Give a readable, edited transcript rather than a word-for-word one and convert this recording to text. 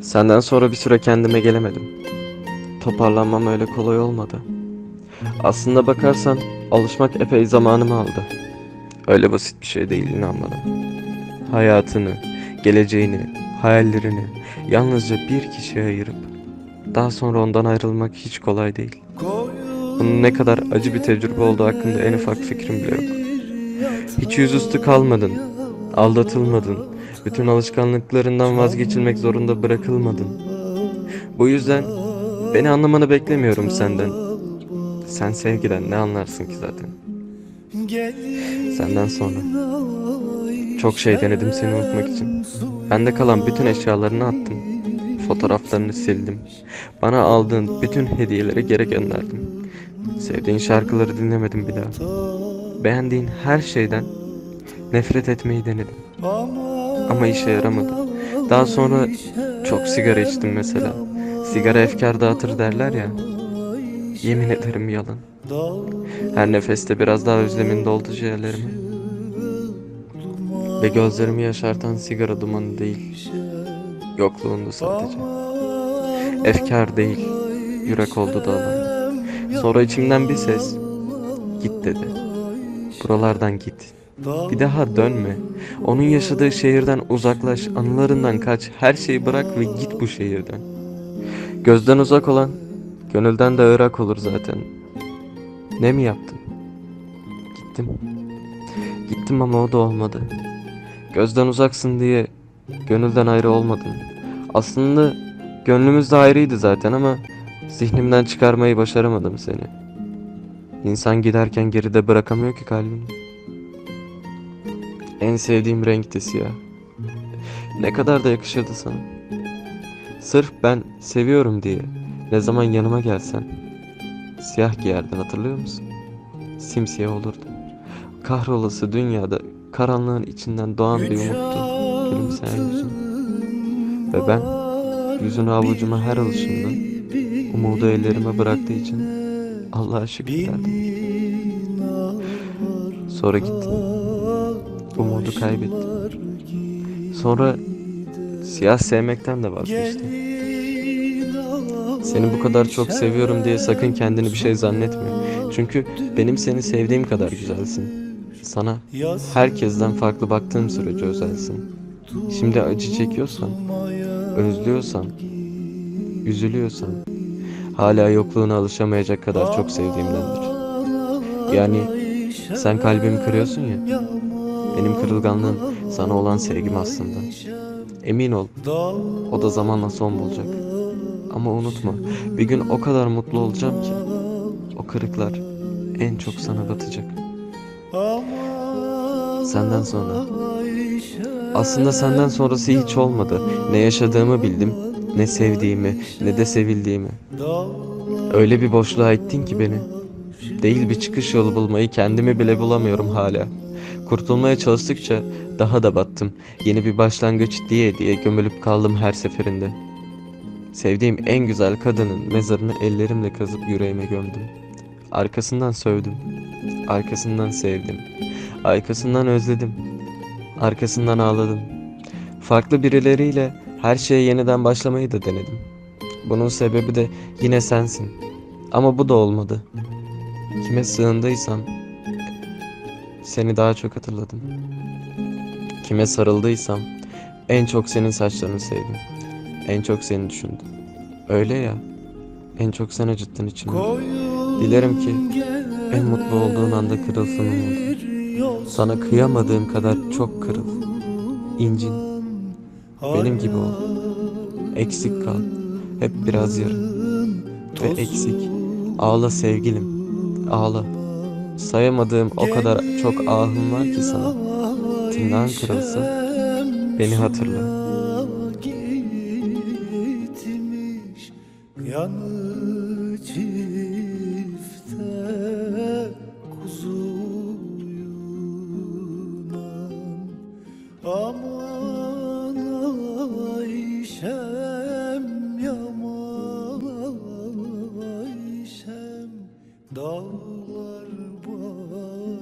Senden sonra bir süre kendime gelemedim. Toparlanmam öyle kolay olmadı. Aslında bakarsan alışmak epey zamanımı aldı. Öyle basit bir şey değil, inan bana. Hayatını, geleceğini, hayallerini yalnızca bir kişiye ayırıp daha sonra ondan ayrılmak hiç kolay değil. Bunun ne kadar acı bir tecrübe olduğu hakkında en ufak fikrim bile yok. Hiç yüzüstü kalmadın, aldatılmadın, bütün alışkanlıklarından vazgeçilmek zorunda bırakılmadın. Bu yüzden beni anlamanı beklemiyorum senden. Sen sevgiden ne anlarsın ki zaten? Senden sonra çok şey denedim seni unutmak için. Bende kalan bütün eşyalarını attım, fotoğraflarını sildim, bana aldığın bütün hediyeleri geri gönderdim. Sevdiğin şarkıları dinlemedim bir daha. Beğendiğin her şeyden nefret etmeyi denedim. Ama işe yaramadı. Daha sonra çok sigara içtim mesela. Sigara efkar dağıtır derler ya. Yemin ederim yalan. Her nefeste biraz daha özlemin doldu ciğerlerime. Ve gözlerimi yaşartan sigara dumanı değil, yokluğundu sadece. Efkar değil, yürek oldu dağılan. Sonra içimden bir ses, git dedi. Buralardan git. Bir daha dönme. Onun yaşadığı şehirden uzaklaş, anılarından kaç, her şeyi bırak ve git bu şehirden. Gözden uzak olan, gönülden de ırak olur zaten. Ne mi yaptın? Gittim ama o da olmadı. Gözden uzaksın diye gönülden ayrı olmadın. Aslında gönlümüzde ayrıydı zaten ama zihnimden çıkarmayı başaramadım seni. İnsan giderken geride bırakamıyor ki kalbini. En sevdiğim renkti siyah. Ne kadar da yakışırdı sana. Sırf ben seviyorum diye ne zaman yanıma gelsen siyah giyerdin, hatırlıyor musun? Simsiyah olurdu. Kahrolası dünyada karanlığın içinden doğan bir umuttu gülümseyen yüzün. Ve ben yüzünü avucuma her alışımda, umudu ellerime bıraktığı için Allah'a şükür derdim. Sonra gittim. Umudu kaybettim. Sonra siyah sevmekten de vazgeçtim. Seni bu kadar çok seviyorum diye sakın kendini bir şey zannetme. Çünkü benim seni sevdiğim kadar güzelsin. Sana herkesten farklı baktığım sürece özelsin. Şimdi acı çekiyorsan, özlüyorsan, üzülüyorsan, hala yokluğuna alışamayacak kadar çok sevdiğimdendir. Yani sen kalbimi kırıyorsun ya, benim kırılganlığım sana olan sevgim aslında. Emin ol, o da zamanla son bulacak. Ama unutma, bir gün o kadar mutlu olacağım ki o kırıklar en çok sana batacak. Senden sonra. Aslında senden sonrası hiç olmadı. Ne yaşadığımı bildim, ne sevdiğimi, ne de sevildiğimi. Öyle bir boşluğa ittin ki beni. Değil bir çıkış yolu bulmayı kendimi bile bulamıyorum hala. Kurtulmaya çalıştıkça daha da battım. Yeni bir başlangıç diye gömülüp kaldım her seferinde. Sevdiğim en güzel kadının mezarını ellerimle kazıp yüreğime gömdüm. Arkasından sövdüm. Arkasından sevdim. Arkasından özledim. Arkasından ağladım. Farklı birileriyle her şeye yeniden başlamayı da denedim. Bunun sebebi de yine sensin. Ama bu da olmadı. Kime sığındıysam seni daha çok hatırladım. Kime sarıldıysam en çok senin saçlarını sevdim. En çok seni düşündüm. Öyle ya, en çok sen acıttın içimi. Dilerim ki en mutlu olduğun anda kırılsın umudum. Sana kıyamadığım kadar çok kırıl, incin. Benim gibi ol, eksik kal, hep biraz yarım ve eksik. Ağla sevgilim, ağla. Sayamadığım o kadar çok ahım var ki sana. Tırnağın kırılsa beni hatırla. Yanı çifte kuzuyunan ama Ayşem, yaman Ayşem, dağlar bağlar.